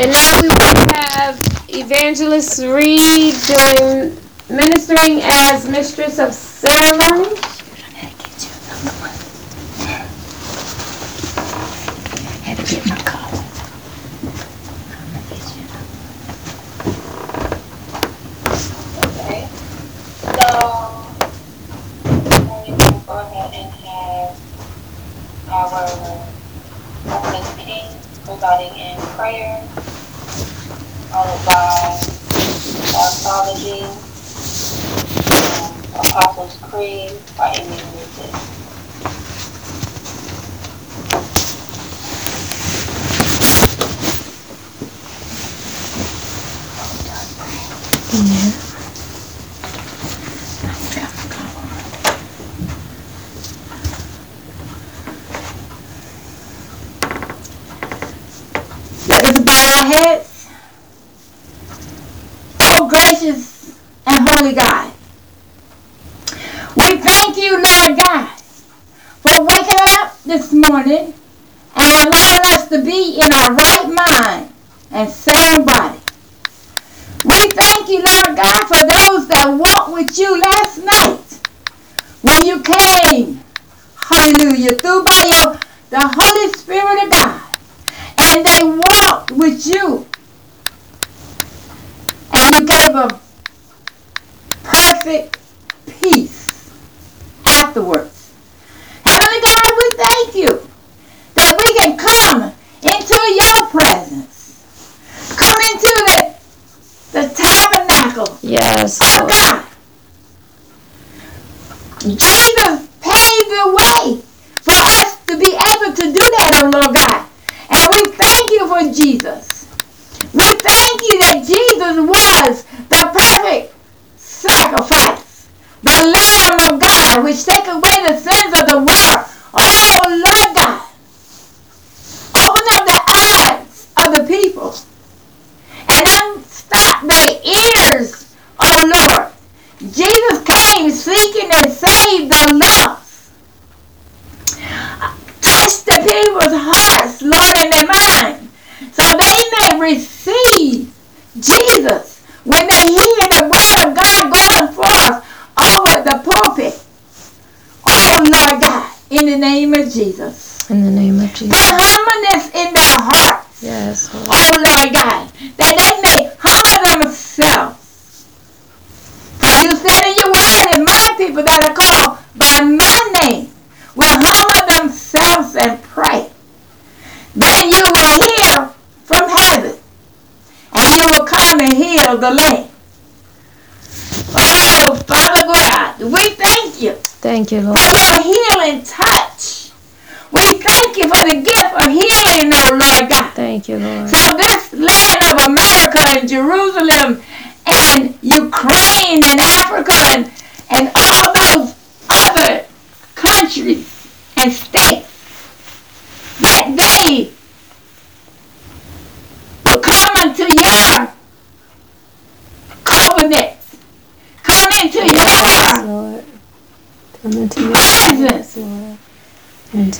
And now we will have Evangelist Reed doing ministering as mistress of ceremony. With them,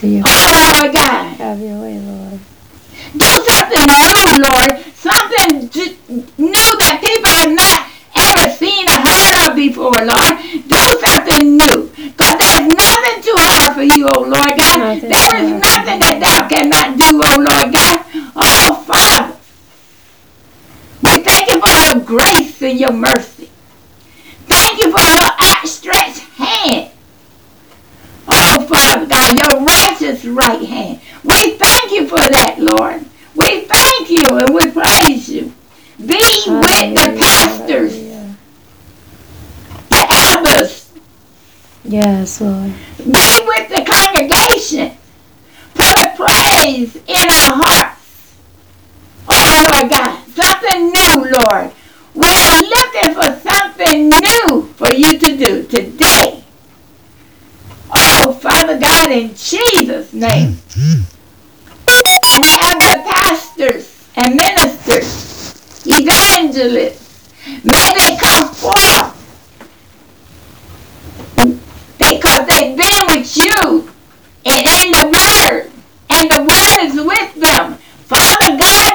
Father God,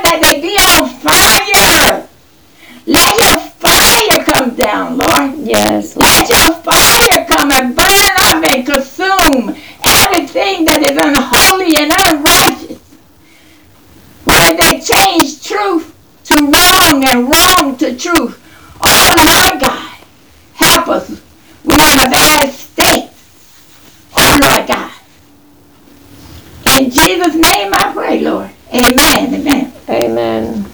that they be on down, Lord. Yes, Lord. Let your fire come and burn up and consume everything that is unholy and unrighteous. Lord, they change truth to wrong and wrong to truth. Oh, Lord God, help us. We're in a bad state. Oh, Lord God. In Jesus' name I pray, Lord. Amen, amen. Amen.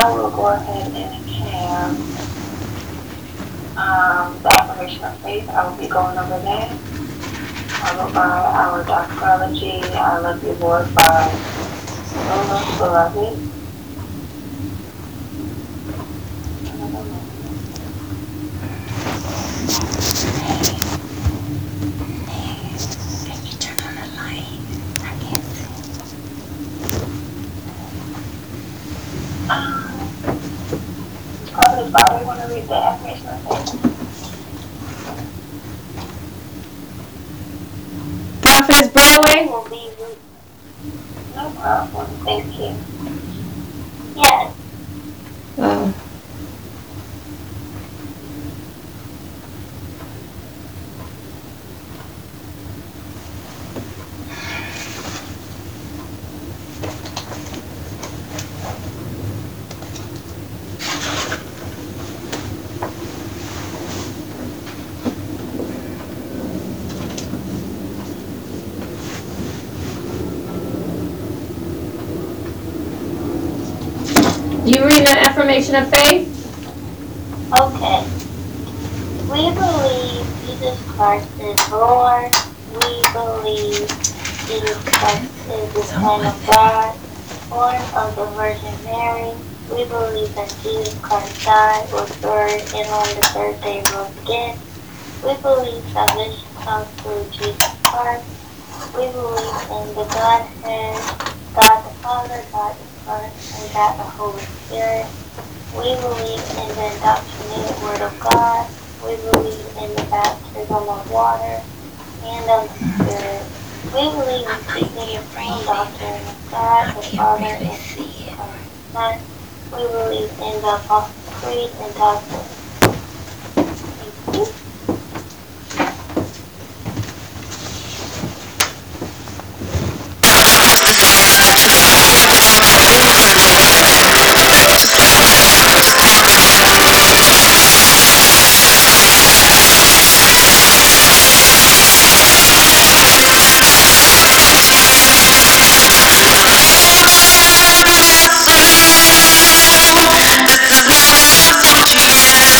now we'll go ahead and share the affirmation of faith. I will be going over that, followed by our doxology, I Love You Lord, by Lola's Beloved. Father, you want to read the affirmation of faith? Prophetess Broadway will be with you. No problem. Thank you. Yes. You read an affirmation of faith? Okay. We believe Jesus Christ is Lord. We believe Jesus Christ is the Son of God, born of the Virgin Mary. We believe that Jesus Christ died, was buried, and on the third day rose again. We believe salvation comes through Jesus Christ. We believe in the Godhead, God the Father, God the Son, and God the Holy Spirit. We believe in the indoctrinated Word of God. We believe in the baptism of water and of the Spirit. We believe in the eternal doctrine of God, the Father, and the Son. We believe in the Apostles' Creed and Doctrine. Thank you. Thank you.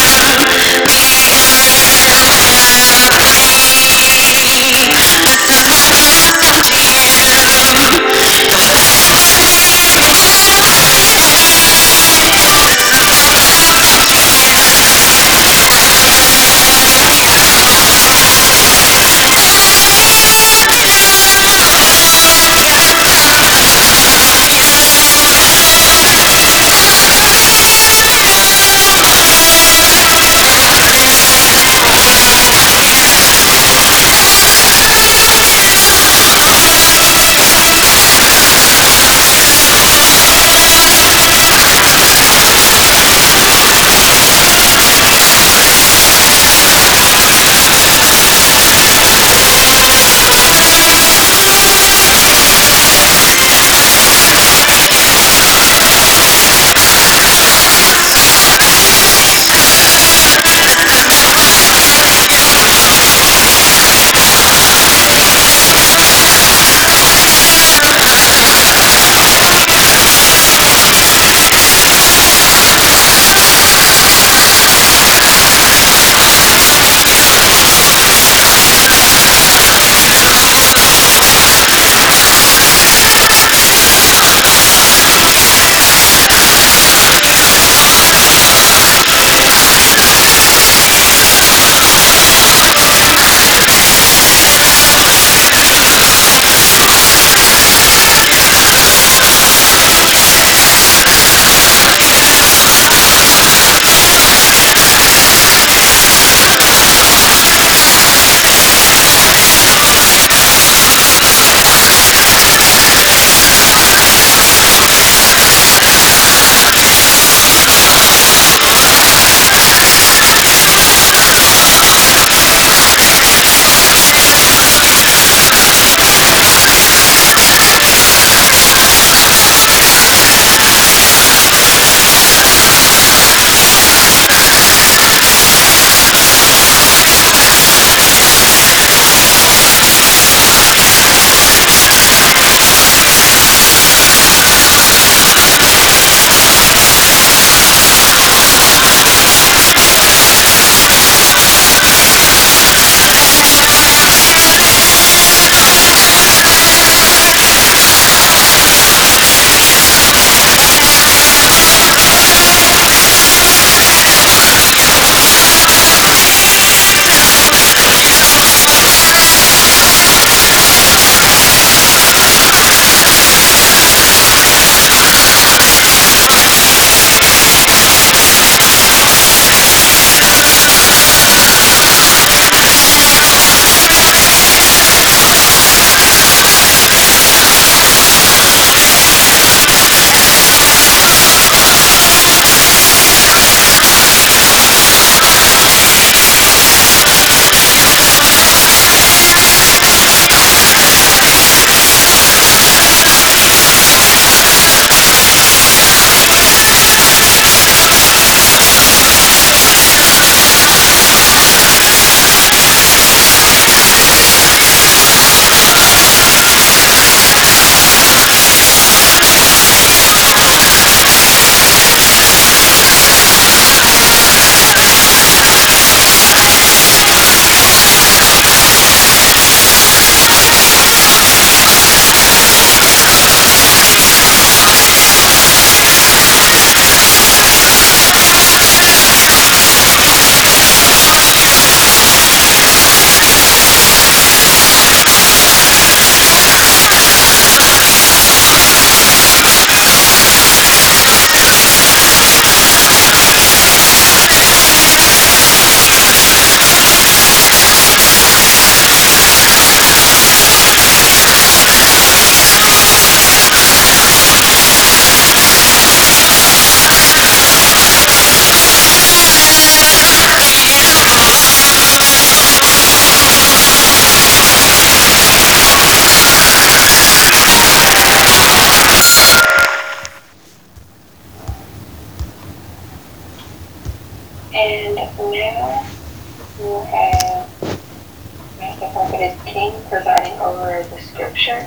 is king, presiding over the scripture.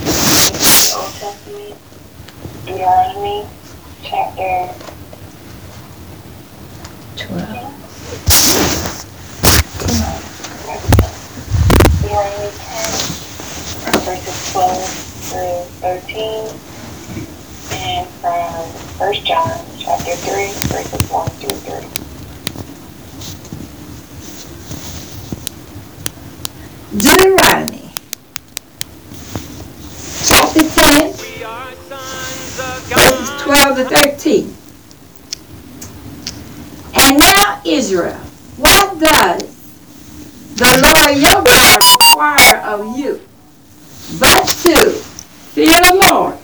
The Old Testament, Deuteronomy, chapter 12. Deuteronomy 10, verses 12 through 13, and from 1 John, chapter 3, verses 1 through 3. Deuteronomy chapter 10, verses 12 to 13. And now, Israel, what does the Lord your God require of you but to fear the Lord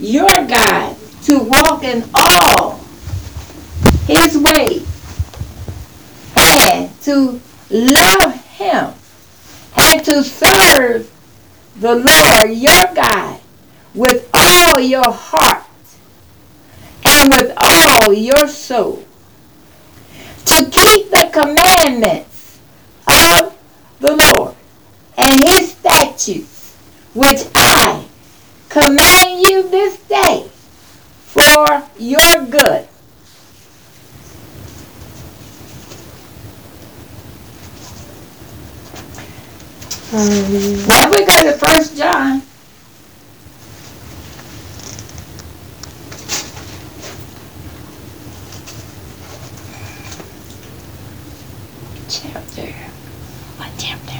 your God, to walk in all his ways, and to love him, and to serve the Lord your God with all your heart and with all your soul, to keep the commandments of the Lord and his statutes, which I command you this day for your good. Now we go to 1 John. Chapter. What chapter?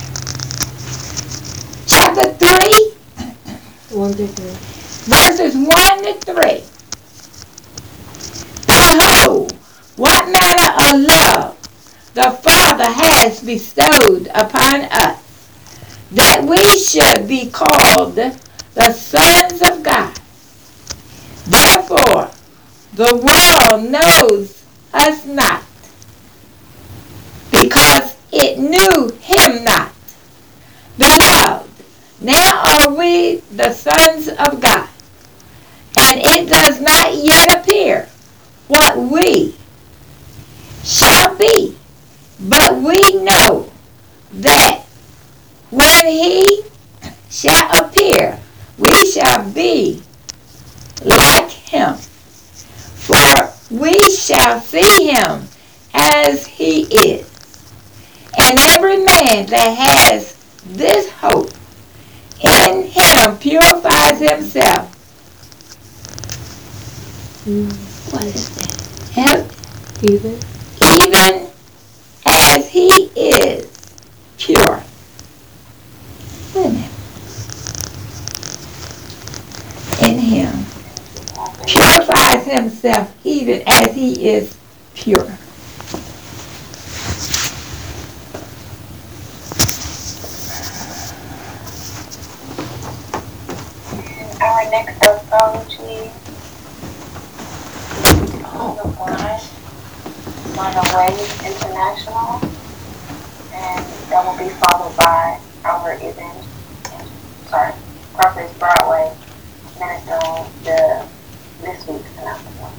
Chapter 3. 1 to 3. Verses 1 to 3. Behold, what manner of love the Father has bestowed upon us, that we should be called the sons of God. Therefore, the world knows us not, because it knew him not. Beloved, now are we the sons of God, and it does not yet appear what we shall be, but we know that when he shall appear, we shall be like him, for we shall see him as he is. And every man that has this hope in him purifies himself. What is that? Even as he is pure. In him purifies himself, even as he is pure. Our next anthology, Monterey International, and that will be followed by our event. Prophetess Broadway, minister on this week's announcement.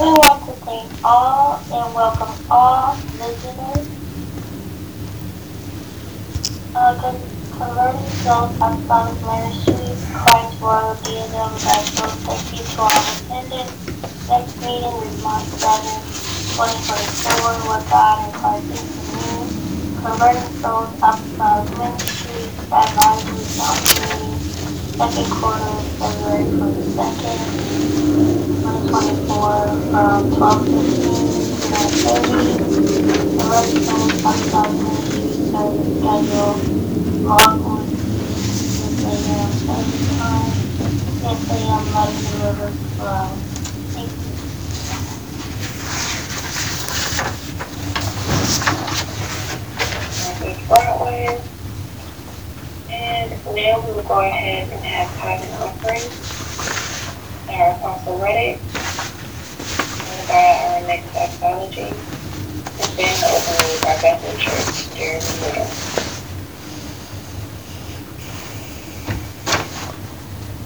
We want to thank all and welcome all listeners Converting Souls Apostolic Ministries, Christ Royal Theism, Gospel. Thank you to our attendance. Next meeting is March 7, 2024, with God and Christ in communion. Converting Souls Apostolic Ministries, Advisory Council meeting, second quarter, February 22nd. 2024 from 12:15 to 9:30. The Registered Apostolic Ministry service schedule on 6 a.m. Service time, 10 a.m. Light and River Flow. Thank you. And now we will go ahead and have tithing offerings. Our Apostle Reddick, and by our next doxology, has been opened by Bethel Church during the middle.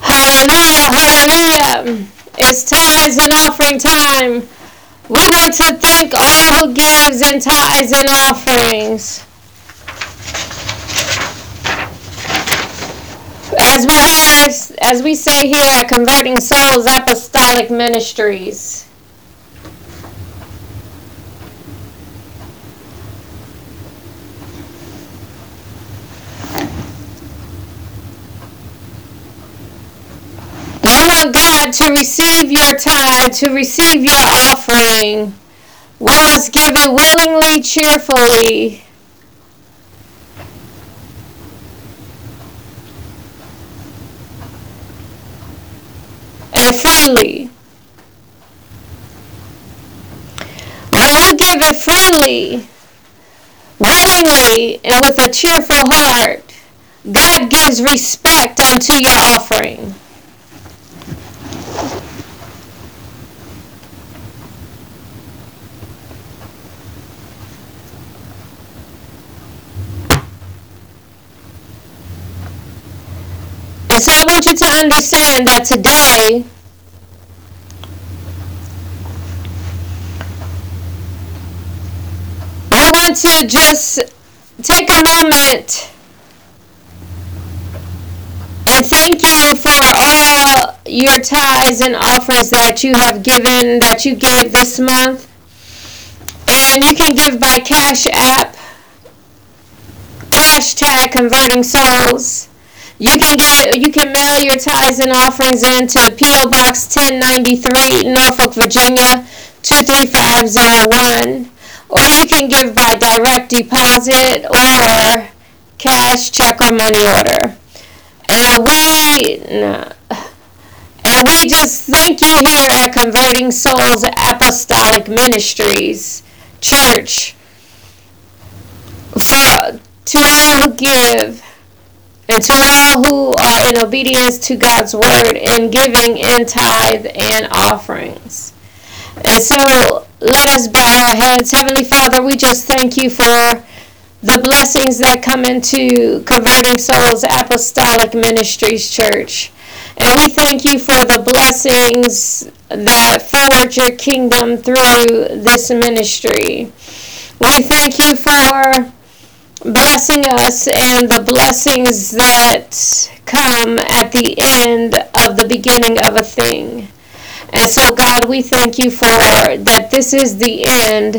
Hallelujah! It's tithes and offering time. We want to thank all who gives in tithes and offerings. As we say here at Converting Souls Apostolic Ministries. You want God to receive your tithe, to receive your offering. We must give it willingly, cheerfully. Freely. When you give it freely, willingly, and with a cheerful heart, God gives respect unto your offering. And so I want you to understand that today, to just take a moment and thank you for all your tithes and offerings that you have given, that you gave this month. And you can give by Cash App, hashtag Converting Souls. You can mail your tithes and offerings into P.O. Box 1093, Norfolk, Virginia 23501. Or you can give by direct deposit or cash, check, or money order. And we just thank you here at Converting Souls Apostolic Ministries Church to all who give and to all who are in obedience to God's word in giving in tithe and offerings. And so let us bow our heads. Heavenly Father, we just thank you for the blessings that come into Converting Souls Apostolic Ministries Church. And we thank you for the blessings that forward your kingdom through this ministry. We thank you for blessing us and the blessings that come at the end of the beginning of a thing. And so, God, we thank you for that this is the end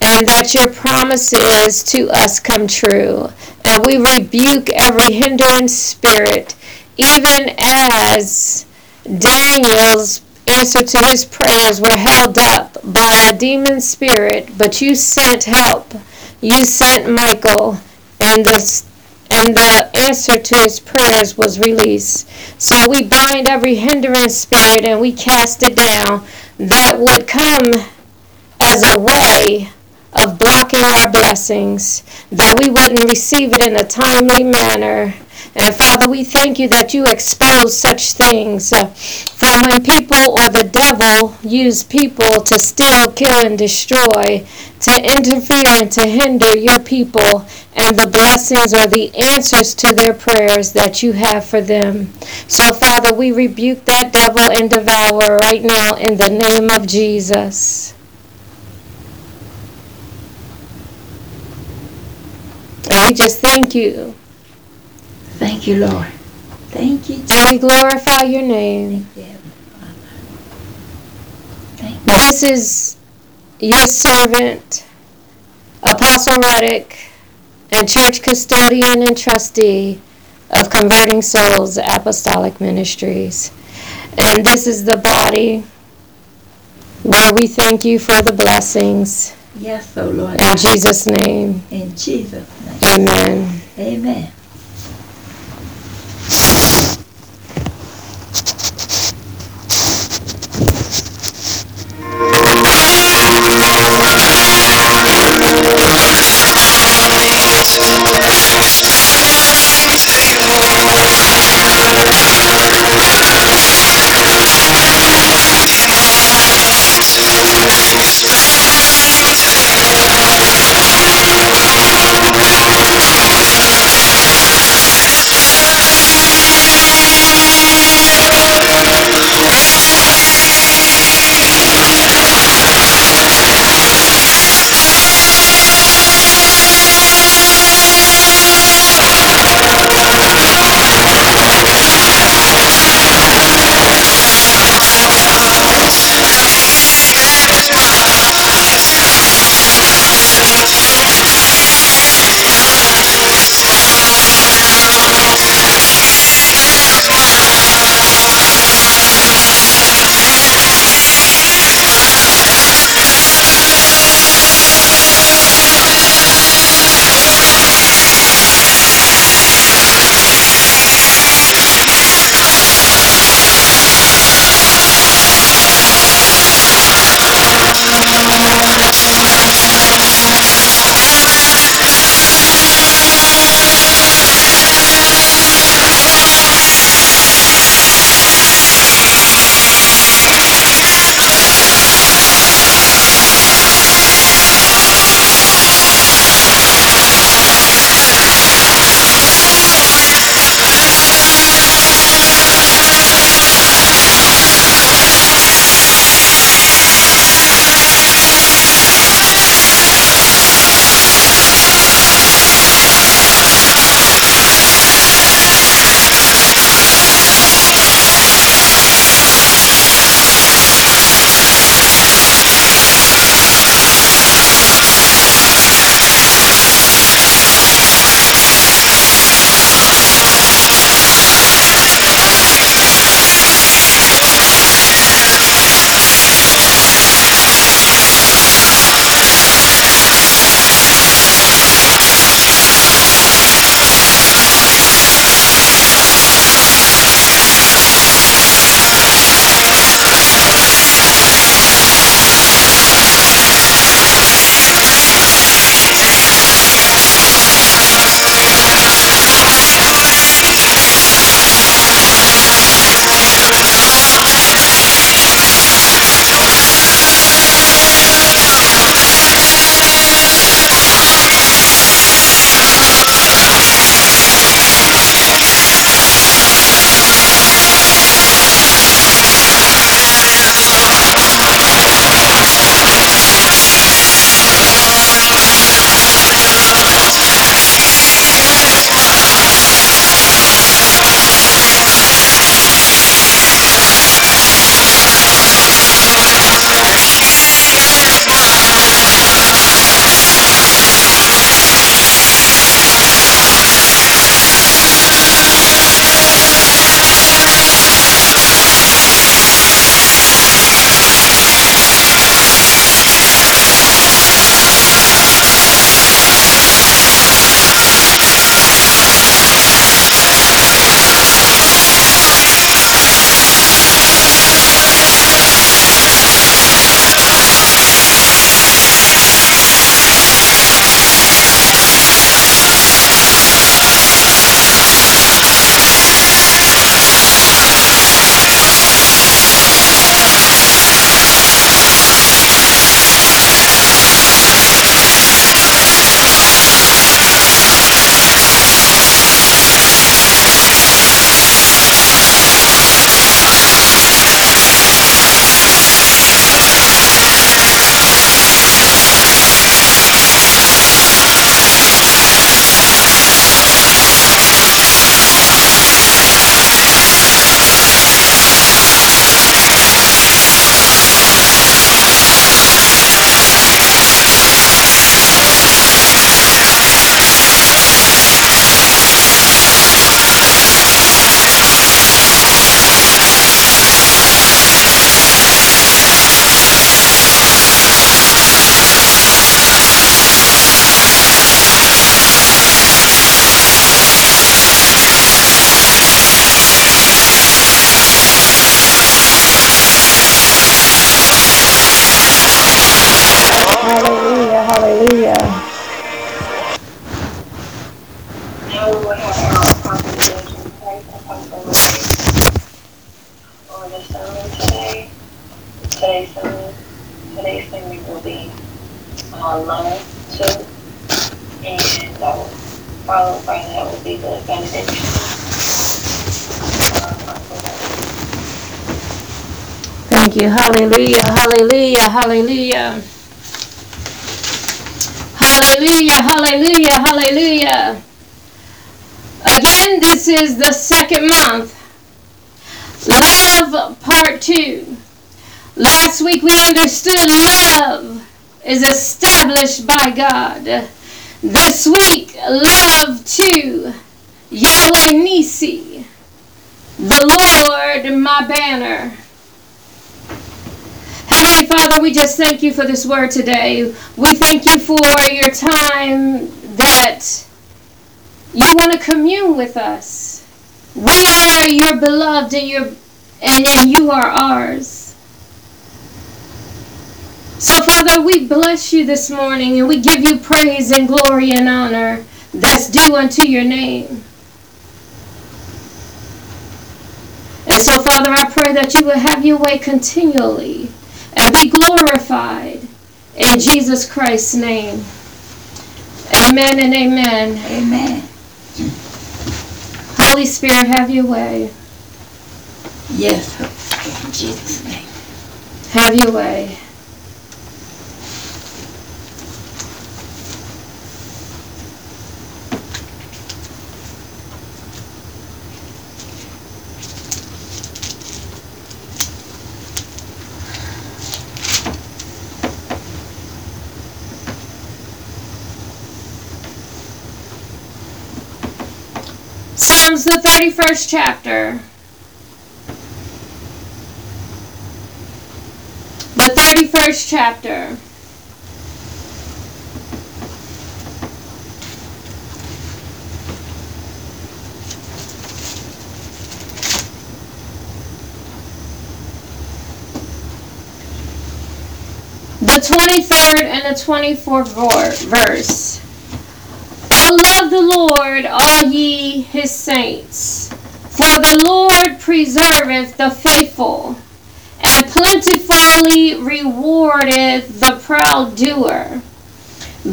and that your promises to us come true. And we rebuke every hindering spirit, even as Daniel's answer to his prayers were held up by a demon spirit. But you sent help. You sent Michael, and the answer to his prayers was released. So we bind every hindering spirit and we cast it down that would come as a way of blocking our blessings, that we wouldn't receive it in a timely manner. And Father, we thank you that you expose such things. For when people or the devil use people to steal, kill, and destroy, to to interfere and to hinder your people and the blessings or the answers to their prayers that you have for them. So, Father, we rebuke that devil and devourer right now in the name of Jesus. And we just thank you. Thank you, Lord. Thank you, Jesus. And we glorify your name. Thank you. Thank you. This is your servant, Apostle Reddick, and church custodian and trustee of Converting Souls Apostolic Ministries. And this is the body where we thank you for the blessings. Yes, O Lord. In Jesus' name. In Jesus' name. Amen. Amen. Today's sermon will be Loans 2, and that will follow by that will be the benediction. Thank you. Hallelujah, hallelujah, hallelujah. Hallelujah, hallelujah, hallelujah. Again, this is the second month. Love Part 2. Last week we understood love is established by God. This week, love to Yahweh Nissi, the Lord my banner. Heavenly Father, we just thank you for this word today. We thank you for your time that you want to commune with us. We are your beloved and you are ours. So, Father, we bless you this morning, and we give you praise and glory and honor that's due unto your name. And so, Father, I pray that you will have your way continually and be glorified in Jesus Christ's name. Amen and amen. Amen. Holy Spirit, have your way. Yes, in Jesus' name. Have your way. Psalms, the 31st chapter. The 31st chapter. The 23rd and the 24th verse. Love the Lord, all ye his saints. For the Lord preserveth the faithful, and plentifully rewardeth the proud doer.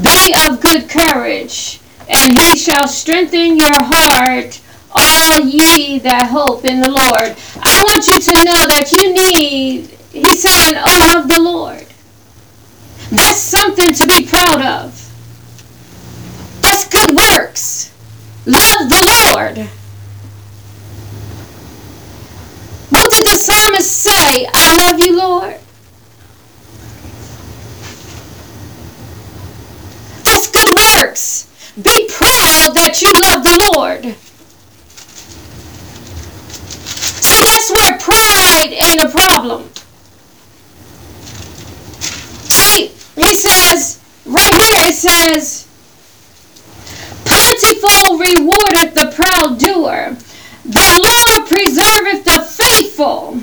Be of good courage, and he shall strengthen your heart, all ye that hope in the Lord. I want you to know that you need, he's saying, oh, love the Lord. That's something to be proud of. That's good works. Love the Lord. What did the psalmist say? I love you, Lord. That's good works. Be proud that you love the Lord. See, that's where pride ain't a problem. He says, right here it says, plentiful rewardeth the proud doer. The Lord preserveth the faithful,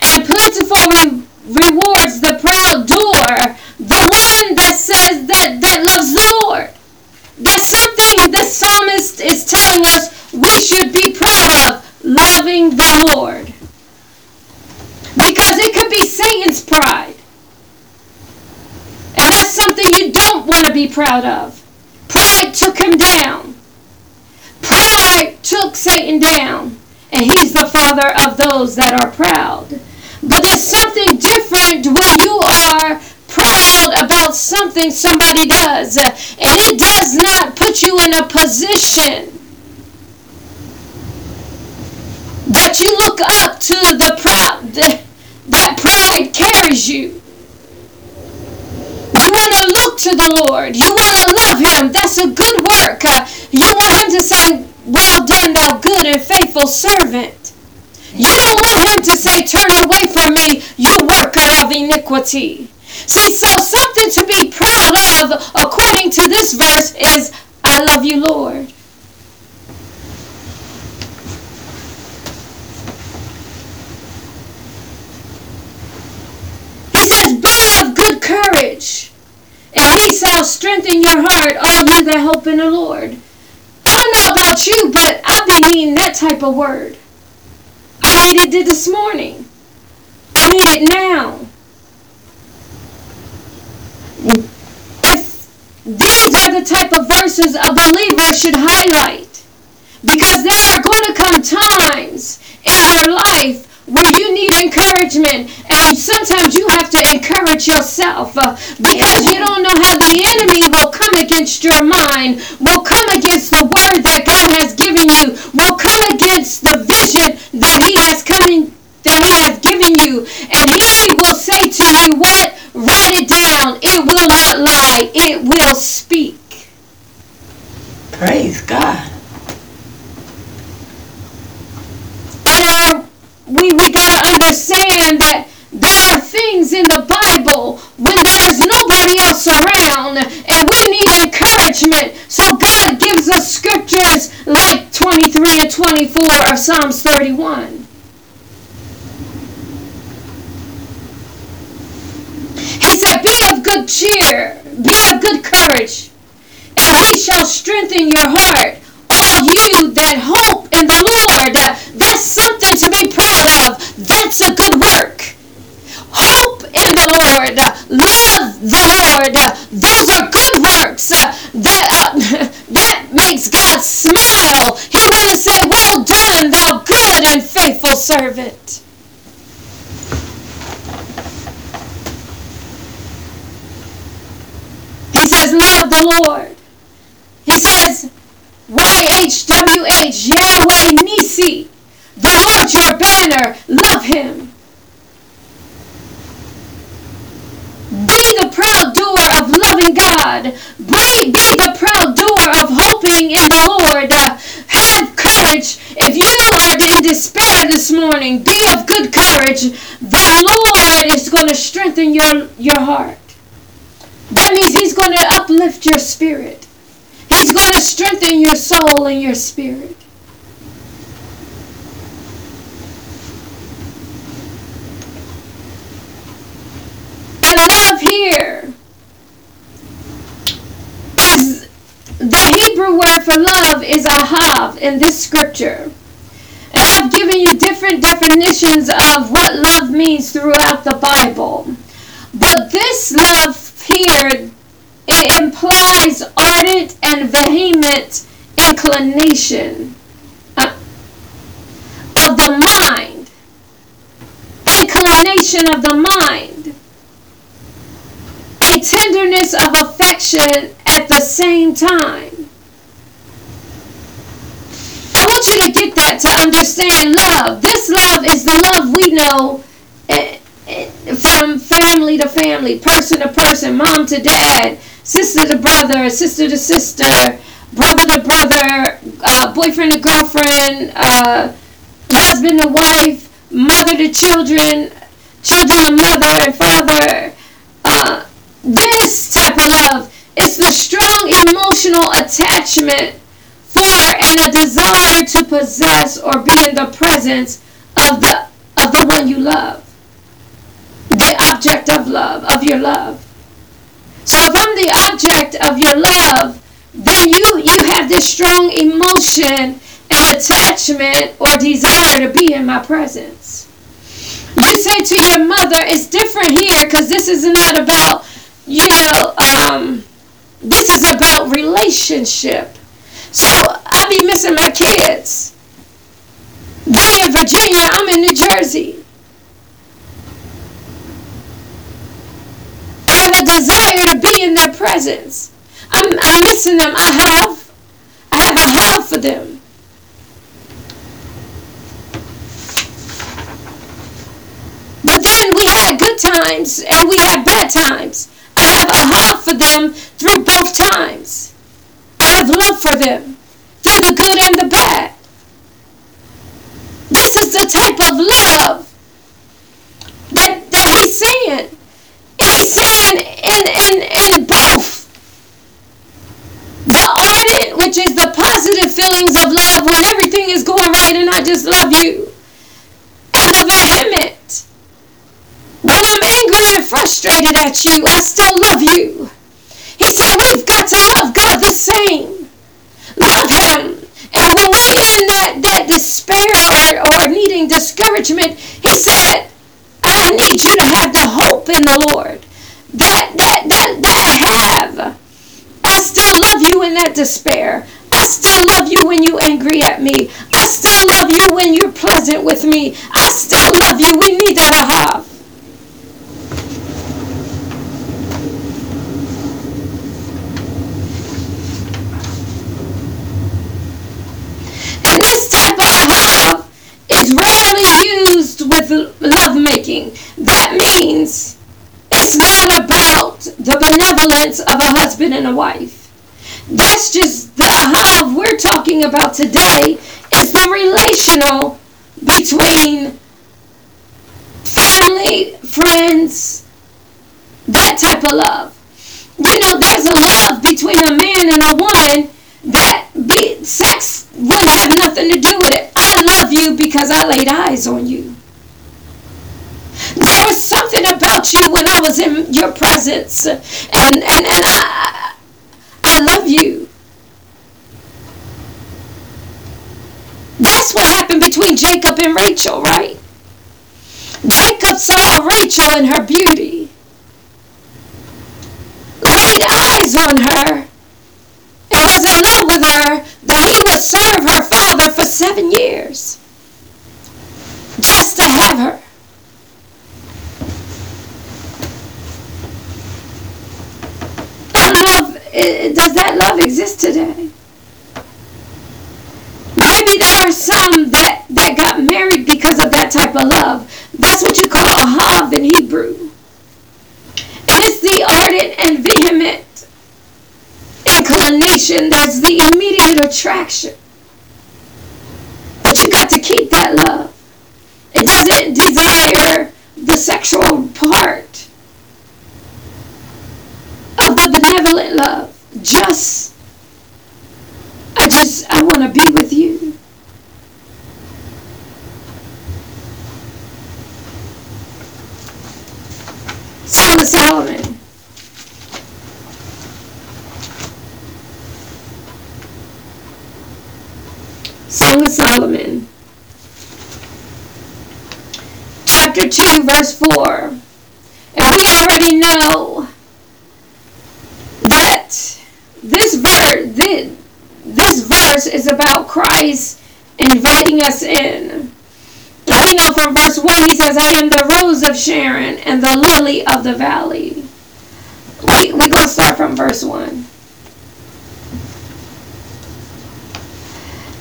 and plentiful rewards the proud doer. The one that says that loves the Lord. That's something the psalmist is telling us we should be proud of, loving the Lord. Because it could be Satan's pride. And that's something you don't want to be proud of. Pride took him down. Pride took Satan down. And he's the father of those that are proud. But there's something different when you are proud about something somebody does. And it does not put you in a position that you look up to the proud. That pride carries you. You want to look to the Lord. You want to love him. That's a good work. You want him to say, well done, thou good and faithful servant. You don't want him to say, turn away from me, you worker of iniquity. See, so something to be proud of, according to this verse, is, I love you, Lord. He says, be of good courage. And he shall strengthen your heart, all you that hope in the Lord. I don't know about you, but I've been needing that type of word. I needed it this morning. I need it now. purposes a believer should highlight, because there are going to come times in your life where you need encouragement, and sometimes you have to encourage yourself because you don't know how the enemy will come against your mind, will come against the word that God has given you, will come against the vision that he has given you, and he will say to you, what? Write it down. It will not lie. It will speak. Praise God. We got to understand that there are things in the Bible when there's nobody else around and we need encouragement. So God gives us scriptures like 23 and 24 of Psalms 31. He said, be of good cheer, be of good courage, and he shall strengthen your heart. All you that hope in the Lord, that's something to be proud of. That's a good work. Hope in the Lord. Love the Lord. Those are good works. That makes God smile. He wouldn't say, well done, thou good and faithful servant. He says, love the Lord. He says, YHWH, Yahweh Nissi, the Lord your banner, love him. Be the proud doer of loving God. Be the proud doer of hoping in the Lord. Have courage. If you are in despair this morning, be of good courage. The Lord is going to strengthen your heart. That means he's going to uplift your spirit. He's going to strengthen your soul and your spirit. And love here is the Hebrew word for love is ahav in this scripture. And I've given you different definitions of what love means throughout the Bible. But this love here, it implies ardent and vehement inclination of the mind. Inclination of the mind. A tenderness of affection at the same time. I want you to get that, to understand love. This love is the love we know from family to family, person to person, mom to dad, sister to brother, sister to sister, brother to brother, boyfriend to girlfriend, husband to wife, mother to children, children to mother and father. This type of love is the strong emotional attachment for and a desire to possess or be in the presence of the one you love. The object of love, of your love. So if I'm the object of your love, then you have this strong emotion and attachment or desire to be in my presence. You say to your mother, it's different here because this is not about, this is about relationship. So I be missing my kids. They in Virginia, I'm in New Jersey. A desire to be in their presence. I'm missing them. I have a heart for them. But then we had good times and we had bad times. I have a heart for them through both times. I have love for them through the good and the bad. This is the type of love that he's saying. He's saying in both the ardent, which is the positive feelings of love when everything is going right and I just love you, and the vehement, when I'm angry and frustrated at you, I still love you. He said we've got to love God the same, love him. And when we're in that despair or needing discouragement, he said, I need you to have the hope in the Lord that I have. I still love you in in that despair. I still love you when you're angry at me. I still love you when you're pleasant with me. I still love you. We need that ahav. And this type of ahav is rarely used with lovemaking. That means it's not about the benevolence of a husband and a wife. That's just the ahav we're talking about today is the relational between family, friends, that type of love. You know, there's a love between a man and a woman that sex wouldn't have nothing to do with it. I love you because I laid eyes on you. There was something about you when I was in your presence, and I love you. That's what happened between Jacob and Rachel, right? Jacob saw Rachel in her beauty, laid eyes on her, and was in love with her, that he would serve her father for 7 years just to have her. Does that love exist today? Maybe there are some that got married because of that type of love. That's what you call ahav in Hebrew. And it's the ardent and vehement inclination. That's the immediate attraction. But you got to keep that love. It doesn't desire the sexual part of the benevolent love. I want to be with you. Song of Solomon. Song of Solomon. Chapter 2, verse 4. And we already know that this verse is about Christ inviting us in. Now we know from verse 1, he says, I am the rose of Sharon and the lily of the valley. We're going to start from verse 1.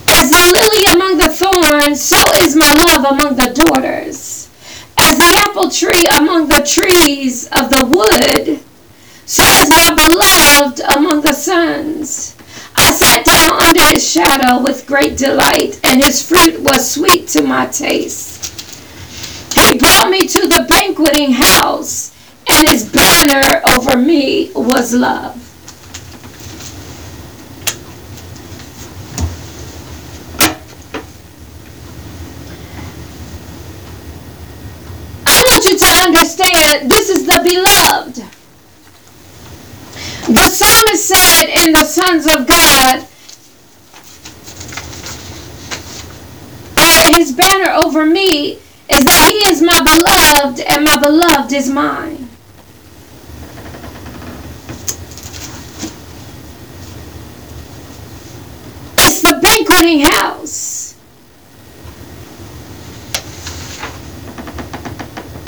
As the lily among the thorns, so is my love among the daughters. As the apple tree among the trees of the wood, so is my beloved among the sons. I sat down under his shadow with great delight, and his fruit was sweet to my taste. He brought me to the banqueting house, and his banner over me was love. I want you to understand, this is the beloved. The psalmist said in the sons of God that his banner over me is that he is my beloved and my beloved is mine. It's the banqueting house.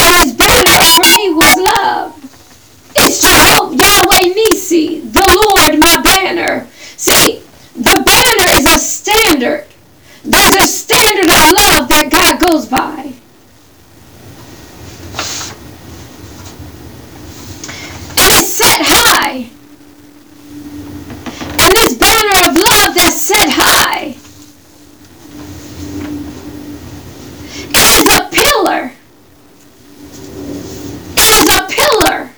And his banner over me was love. It's Yahweh Nissi, the Lord, my banner. See, the banner is a standard. There's a standard of love that God goes by. And it's set high. And this banner of love that's set high, it is a pillar. It is a pillar.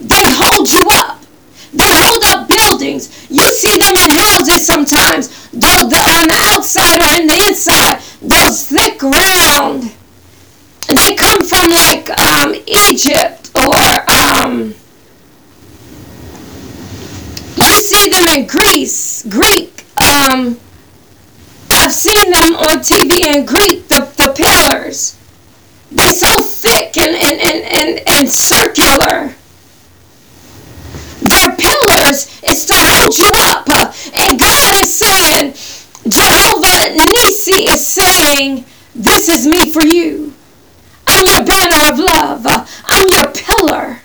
They hold you up. They hold up buildings. You see them in houses sometimes. On the outside or in the inside, those thick round. They come from like Egypt or you see them in Greece, Greek. I've seen them on TV in Greek. The pillars. They're so thick and circular. years, it stirs you up. And God is saying, Jehovah Nissi is saying, this is me for you. I'm your banner of love. I'm your pillar.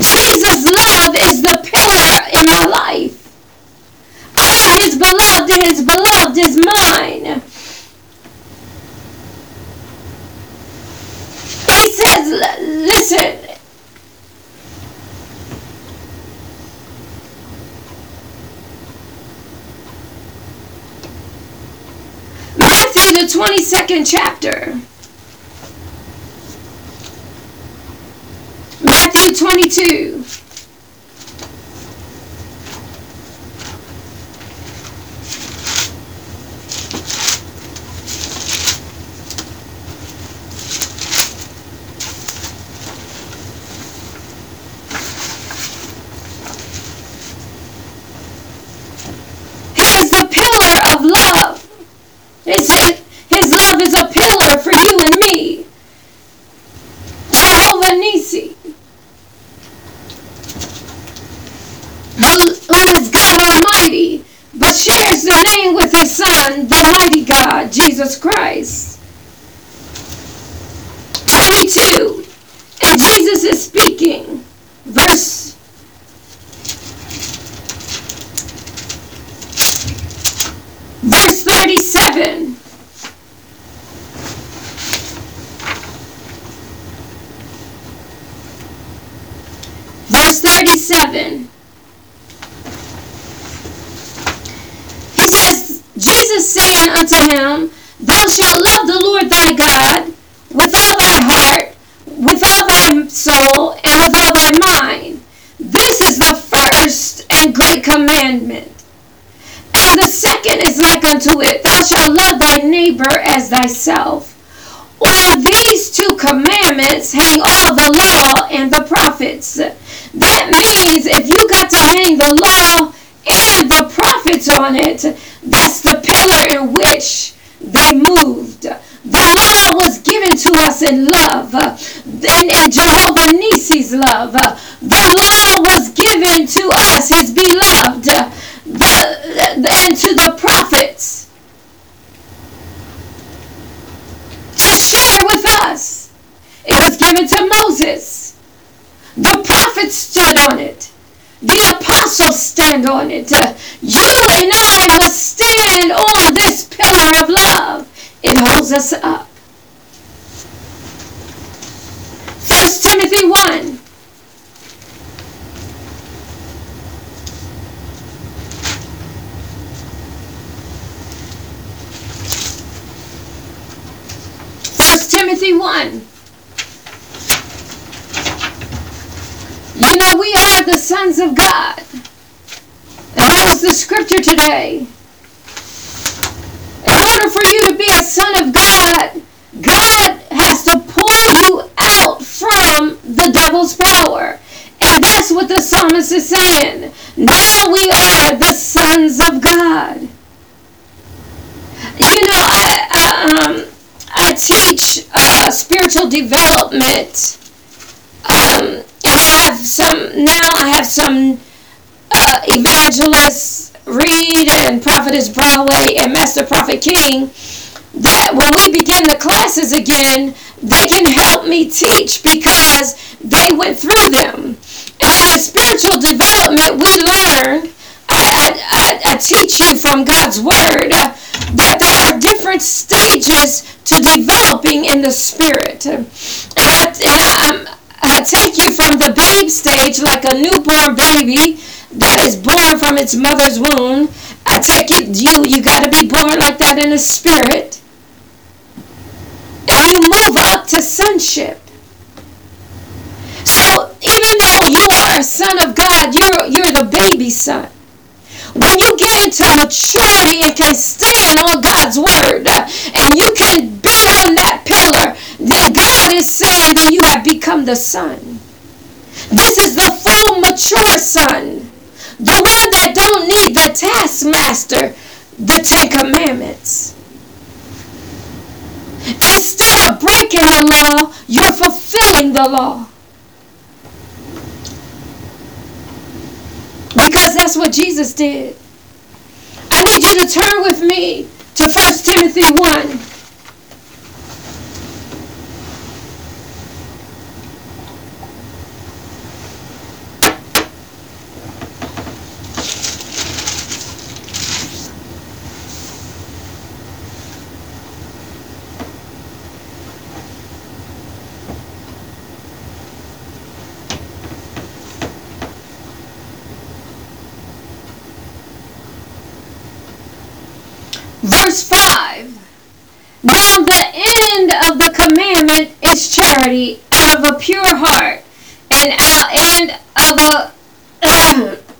Jesus' love is the pillar in our life. I am his beloved, and his beloved is mine. He says, listen, Matthew, the 22nd chapter. Matthew 22. Jesus Christ. 22. And Jesus is speaking. Verse 37. Verse 37. He says, Jesus saying unto him, thou shalt love the Lord thy God with all thy heart, with all thy soul, and with all thy mind. This is the first and great commandment. And the second is like unto it, thou shalt love thy neighbor as thyself. On these two commandments hang all the law and the prophets. That means if you got to hang the law and the prophets on it, that's the pillar in which they moved. The law was given to us in love, in Jehovah Nissi's love. The law was given to us, his beloved, and to the prophets to share with us. It was given to Moses. The prophets stood on it. The apostles stand on it. You and I must stand on this pillar of love. It holds us up. 1 Timothy 1. You know, we are the sons of God. And that was the scripture today. In order for you to be a son of God, God has to pull you out from the devil's power. And that's what the psalmist is saying. Now we are the sons of God. You know, I teach spiritual development. I have some evangelists Reed and Prophetess Broadway and Master Prophet King that when we begin the classes again, they can help me teach because they went through them. And spiritual development, we learn, I teach you from God's Word that there are different stages to developing in the Spirit. And I take you from the babe stage, like a newborn baby that is born from its mother's womb. I take it, you got to be born like that in the Spirit. And you move up to sonship. So even though you are a son of God, you're the baby son. When you get into maturity and can stand on God's Word and you can be on that pillar, then God is saying that you have become the son. This is the full mature son, the one that don't need the taskmaster, the 10 commandments. Instead of breaking breaking the law, you're fulfilling the law. Because that's what Jesus did. I need you to turn with me to 1 Timothy 1. Verse 5. Now the end of the commandment is charity, out of a pure heart, and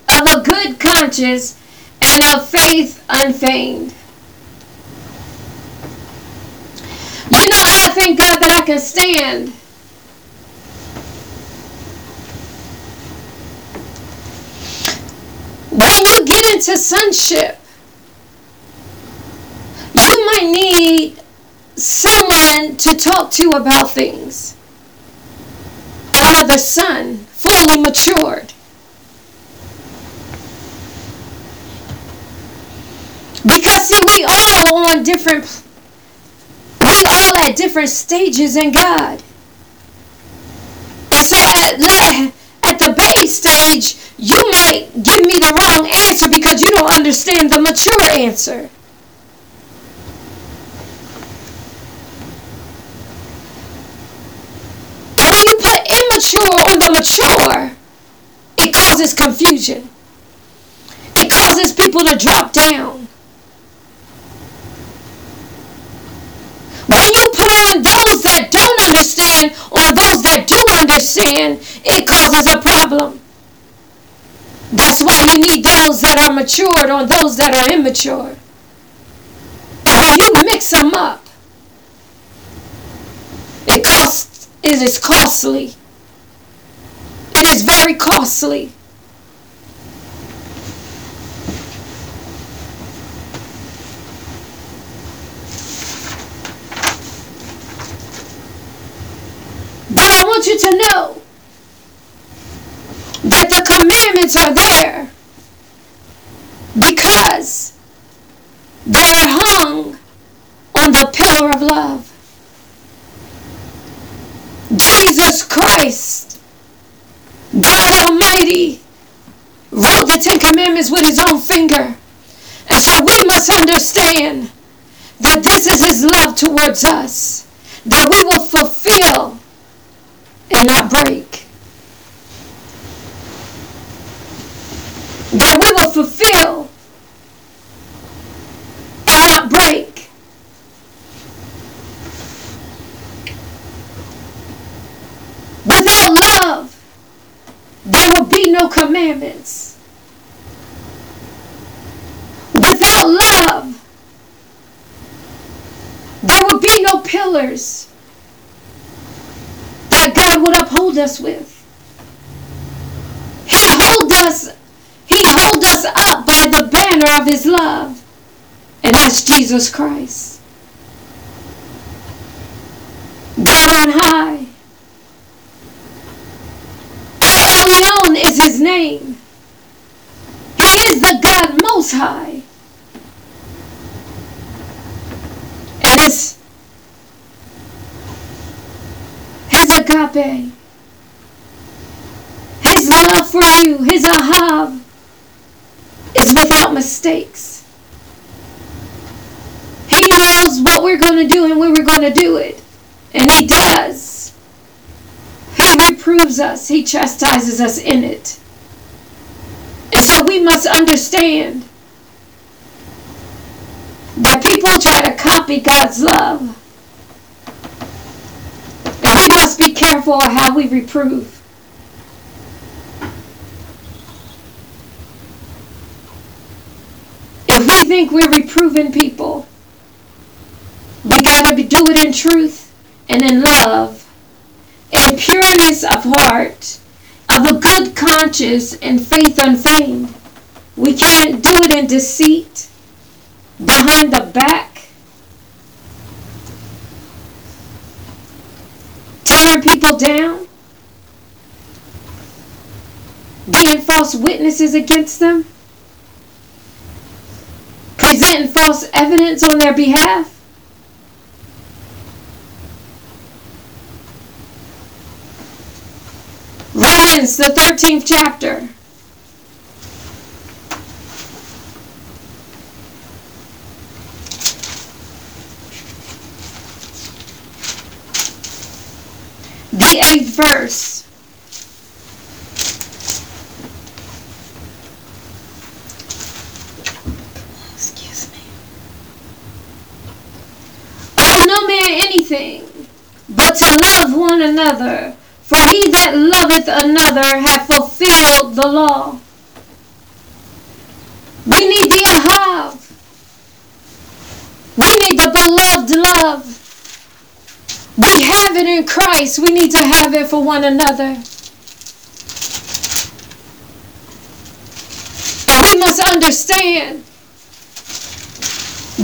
of a good conscience, and of faith unfeigned. You know, I thank God that I can stand. When you get into sonship, you might need someone to talk to about things. Another son, fully matured. Because see, we all at different stages in God. And so at the baby stage, you might give me the wrong answer because you don't understand the mature answer. On the mature, it causes confusion. It causes people to drop down. When you put on those that don't understand or those that do understand, it causes a problem. That's why you need those that are matured on those that are immature. But when you mix them up, it is costly. It is very costly. But I want you to know that the commandments are there because they are hung on the pillar of love. Jesus Christ, God Almighty, wrote the Ten Commandments with his own finger. And so we must understand that this is his love towards us, that we will fulfill and not break. That we will fulfill and not break. No commandments. Without love, there would be no pillars that God would uphold us with. He holds us up by the banner of his love, and that's Jesus Christ, God on high. Alone is his name. He is the God Most High. And his agape, his love for you, his ahav, is without mistakes. He knows what we're going to do and when we're going to do it. And he does. He reproves us. He chastises us in it. And so we must understand that people try to copy God's love. And we must be careful how we reprove. If we think we're reproving people, we got to do it in truth and in love, in pureness of heart, of a good conscience, and faith unfeigned. We can't do it in deceit, behind the back. pulled down, being false witnesses against them, presenting false evidence on their behalf. Romans, the 13th chapter. The 8th verse. Excuse me. Owe no man anything, but to love one another. For he that loveth another hath fulfilled the law. We need the ahav. We need the beloved love. We have it in Christ. We need to have it for one another. And we must understand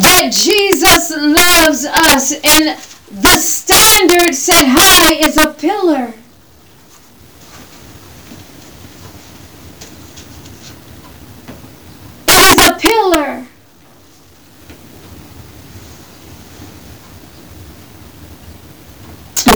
that Jesus loves us, and the standard set high is a pillar. It is a pillar.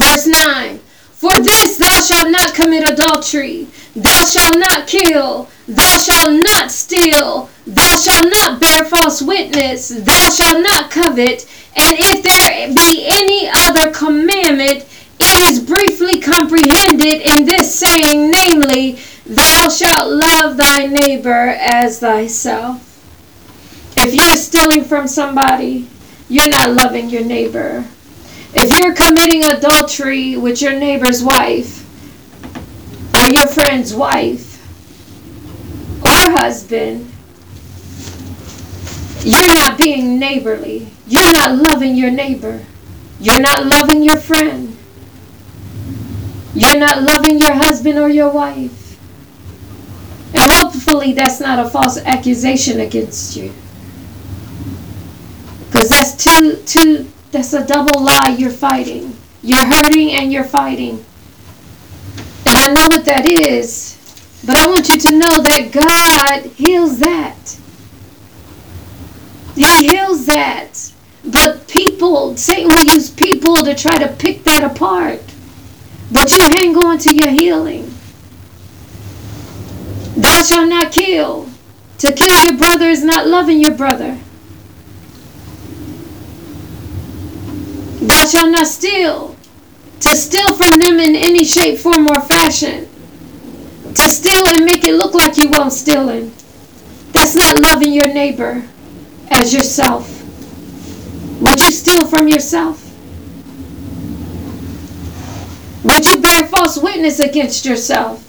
Verse 9, for this thou shalt not commit adultery, thou shalt not kill, thou shalt not steal, thou shalt not bear false witness, thou shalt not covet, and if there be any other commandment, it is briefly comprehended in this saying, namely, thou shalt love thy neighbor as thyself. If you're stealing from somebody, you're not loving your neighbor. If you're committing adultery with your neighbor's wife, or your friend's wife, or husband, you're not being neighborly. You're not loving your neighbor. You're not loving your friend. You're not loving your husband or your wife. And hopefully that's not a false accusation against you. Because that's that's a double lie you're fighting. You're hurting and you're fighting. And I know what that is, but I want you to know that God heals that. He heals that. But people, Satan will use people to try to pick that apart. But you hang on to your healing. Thou shalt not kill. To kill your brother is not loving your brother. Thou shalt not steal. To steal from them in any shape, form, or fashion. To steal and make it look like you won't stealing. That's not loving your neighbor as yourself. Would you steal from yourself? Would you bear false witness against yourself?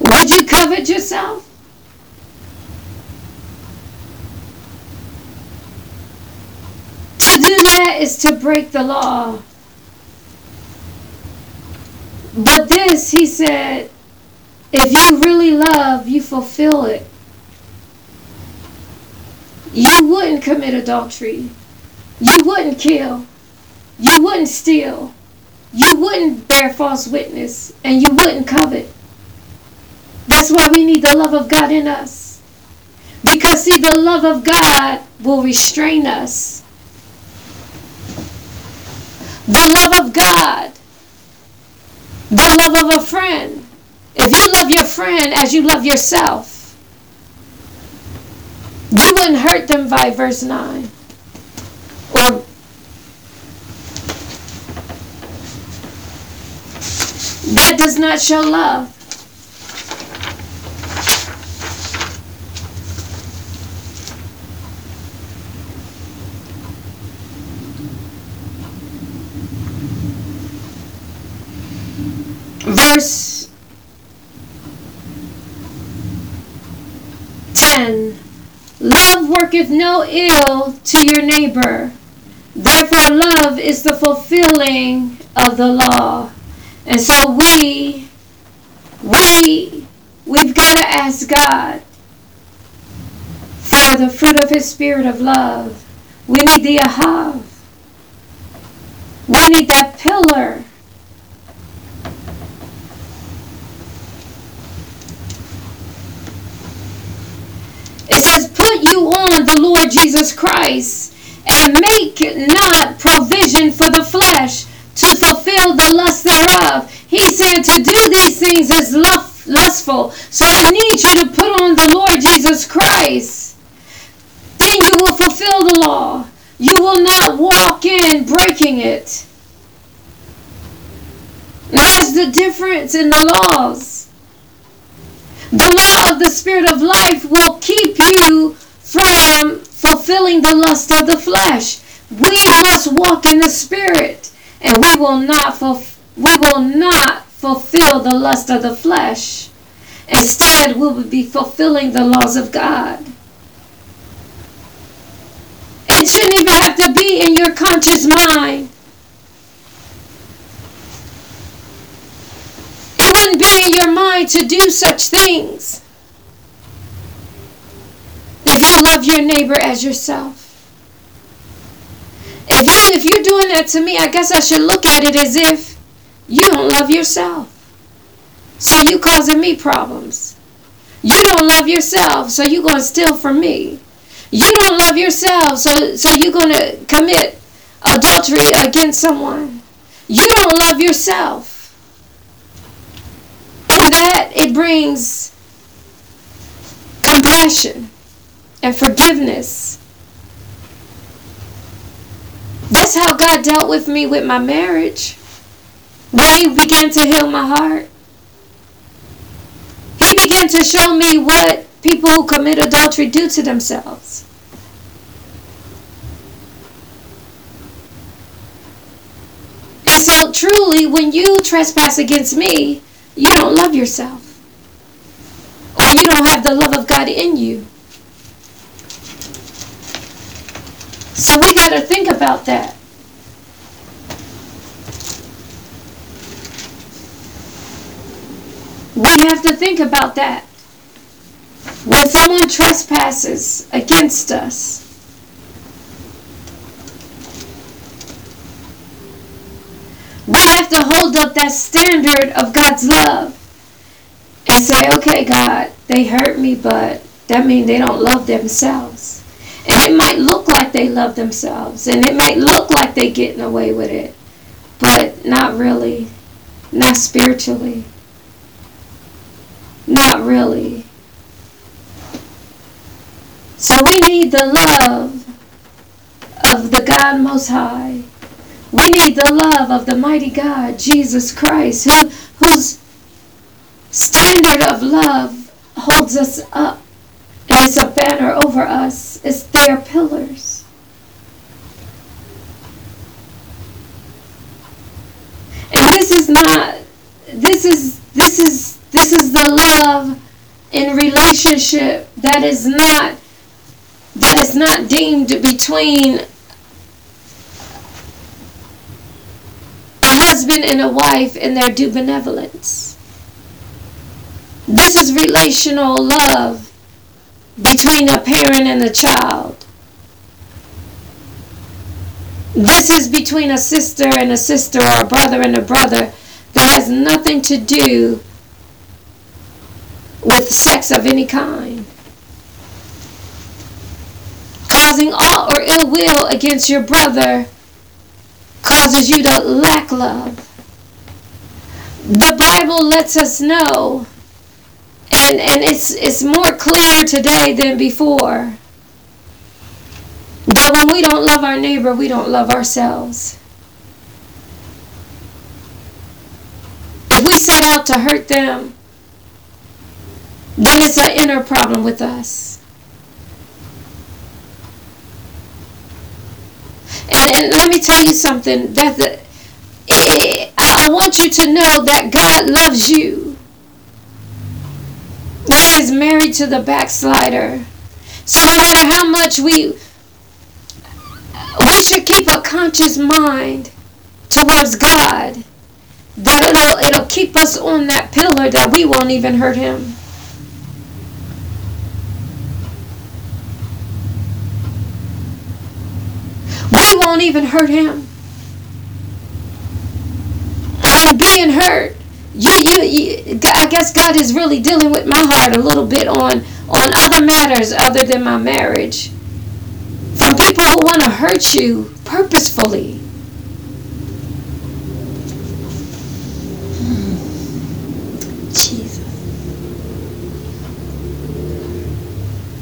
Would you covet yourself? To do that is to break the law. But this, he said, if you really love, you fulfill it. You wouldn't commit adultery. You wouldn't kill. You wouldn't steal. You wouldn't bear false witness. And you wouldn't covet. That's why we need the love of God in us. Because, see, the love of God will restrain us. The love of God, the love of a friend. If you love your friend as you love yourself, you wouldn't hurt them by verse 9. Or that does not show love. Verse 10, love worketh no ill to your neighbor. Therefore love is the fulfilling of the law. And so we've got to ask God for the fruit of his spirit of love. We need the ahav. We need that pillar. It says, put you on the Lord Jesus Christ, and make not provision for the flesh to fulfill the lust thereof. He said to do these things is lustful. So I need you to put on the Lord Jesus Christ. Then you will fulfill the law. You will not walk in breaking it. And that's the difference in the laws. The law of the Spirit of life will keep you from fulfilling the lust of the flesh. We must walk in the Spirit, and we will not fulfill the lust of the flesh. Instead, we will be fulfilling the laws of God. It shouldn't even have to be in your conscious mind. It wouldn't be in your mind to do such things. If you love your neighbor as yourself. If you're doing that to me, I guess I should look at it as if you don't love yourself. So you causing me problems. You don't love yourself, so you're going to steal from me. You don't love yourself, so you're going to commit adultery against someone. You don't love yourself. In that, it brings compassion and forgiveness. That's how God dealt with me with my marriage. When He began to heal my heart, He began to show me what people who commit adultery do to themselves. And so truly, when you trespass against me, you don't love yourself. Or you don't have the love of God in you. So we got to think about that. We have to think about that. When someone trespasses against us, we have to hold up that standard of God's love and say, okay, God, they hurt me, but that means they don't love themselves. And it might look like they love themselves, and it might look like they're getting away with it, but not really, not spiritually, not really. So we need the love of the God Most High. We need the love of the mighty God, Jesus Christ, whose standard of love holds us up. And it's a banner over us. It's their pillars. And this is the love in relationship that is not deemed between a husband and a wife in their due benevolence. This is relational love between a parent and a child. This is between a sister or a brother and a brother that has nothing to do with sex of any kind. Causing aught or ill will against your brother causes you to lack love. The Bible lets us know, and it's more clear today than before, that when we don't love our neighbor, we don't love ourselves. If we set out to hurt them, then it's an inner problem with us. And let me tell you something. I want you to know that God loves you. He is married to the backslider. So no matter how much we should keep a conscious mind towards God, that it'll keep us on that pillar that we won't even hurt Him. We won't even hurt Him. being hurt. I guess God is really dealing with my heart a little bit on other matters other than my marriage. From people who want to hurt you purposefully. Jesus.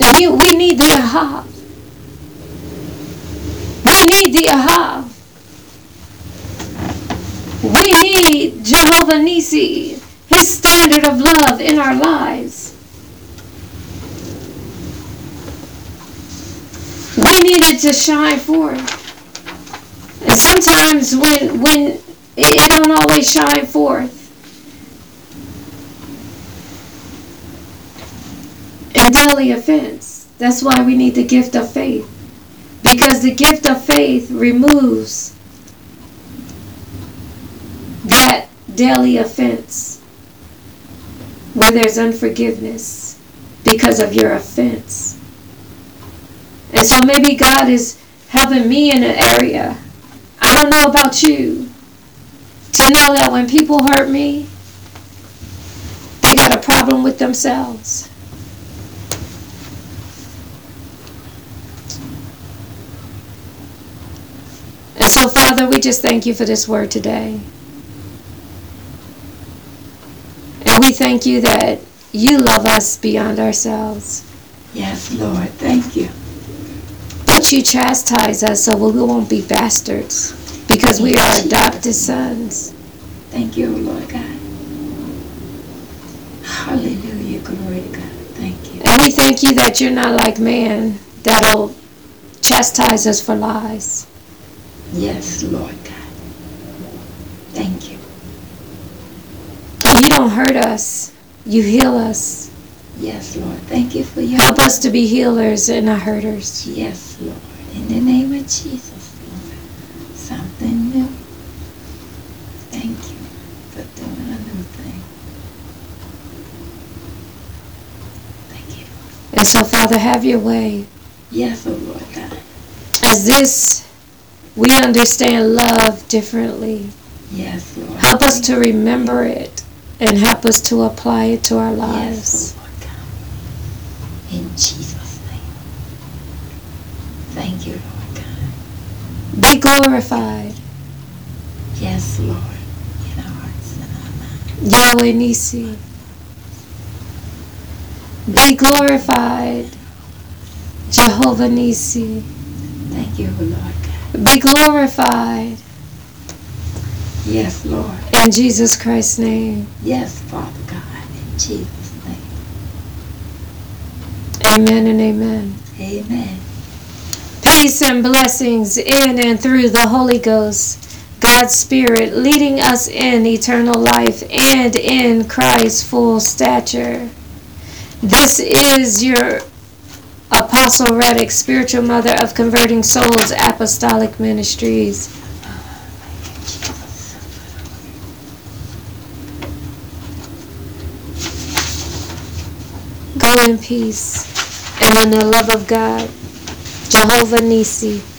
And we need the Yahav. We need the Yahav. We need Jehovah Nissi, his standard of love in our lives. We need it to shine forth. And sometimes when it don't always shine forth. And daily offense. That's why we need the gift of faith. Because the gift of faith removes that daily offense where there's unforgiveness because of your offense. And so maybe God is helping me in an area. I don't know about you. To know that when people hurt me, they got a problem with themselves. And so, Father, we just thank you for this word today. And we thank you that you love us beyond ourselves. Yes, Lord. Thank you. But you chastise us so we won't be bastards, because we are adopted sons. Thank you, Lord God. Hallelujah. Glory to God. Thank you. And we thank you that you're not like man that'll chastise us for lies. Yes, Lord God. Thank you. You don't hurt us. You heal us. Yes, Lord. Thank you for your help us to be healers and not hurters. Yes, Lord. In the name of Jesus, Lord. Something new. Thank you for doing a new thing. Thank you. And so, Father, have your way. Yes, oh Lord God. As this... we understand love differently. Yes, Lord. Help us to remember it and help us to apply it to our lives. Yes, Lord God. In Jesus' name. Thank you, Lord God. Be glorified. Yes, Lord. In our hearts and our minds. Yahweh Nissi. Be glorified. Jehovah Nissi. Thank you, Lord. Be glorified. Yes, Lord. In Jesus Christ's name. Yes, Father God. In Jesus' name. Amen and amen. Amen. Peace and blessings in and through the Holy Ghost, God's Spirit, leading us in eternal life and in Christ's full stature. This is your Apostle Reddick, Spiritual Mother of Converting Souls Apostolic Ministries. Go in peace and in the love of God, Jehovah Nissi.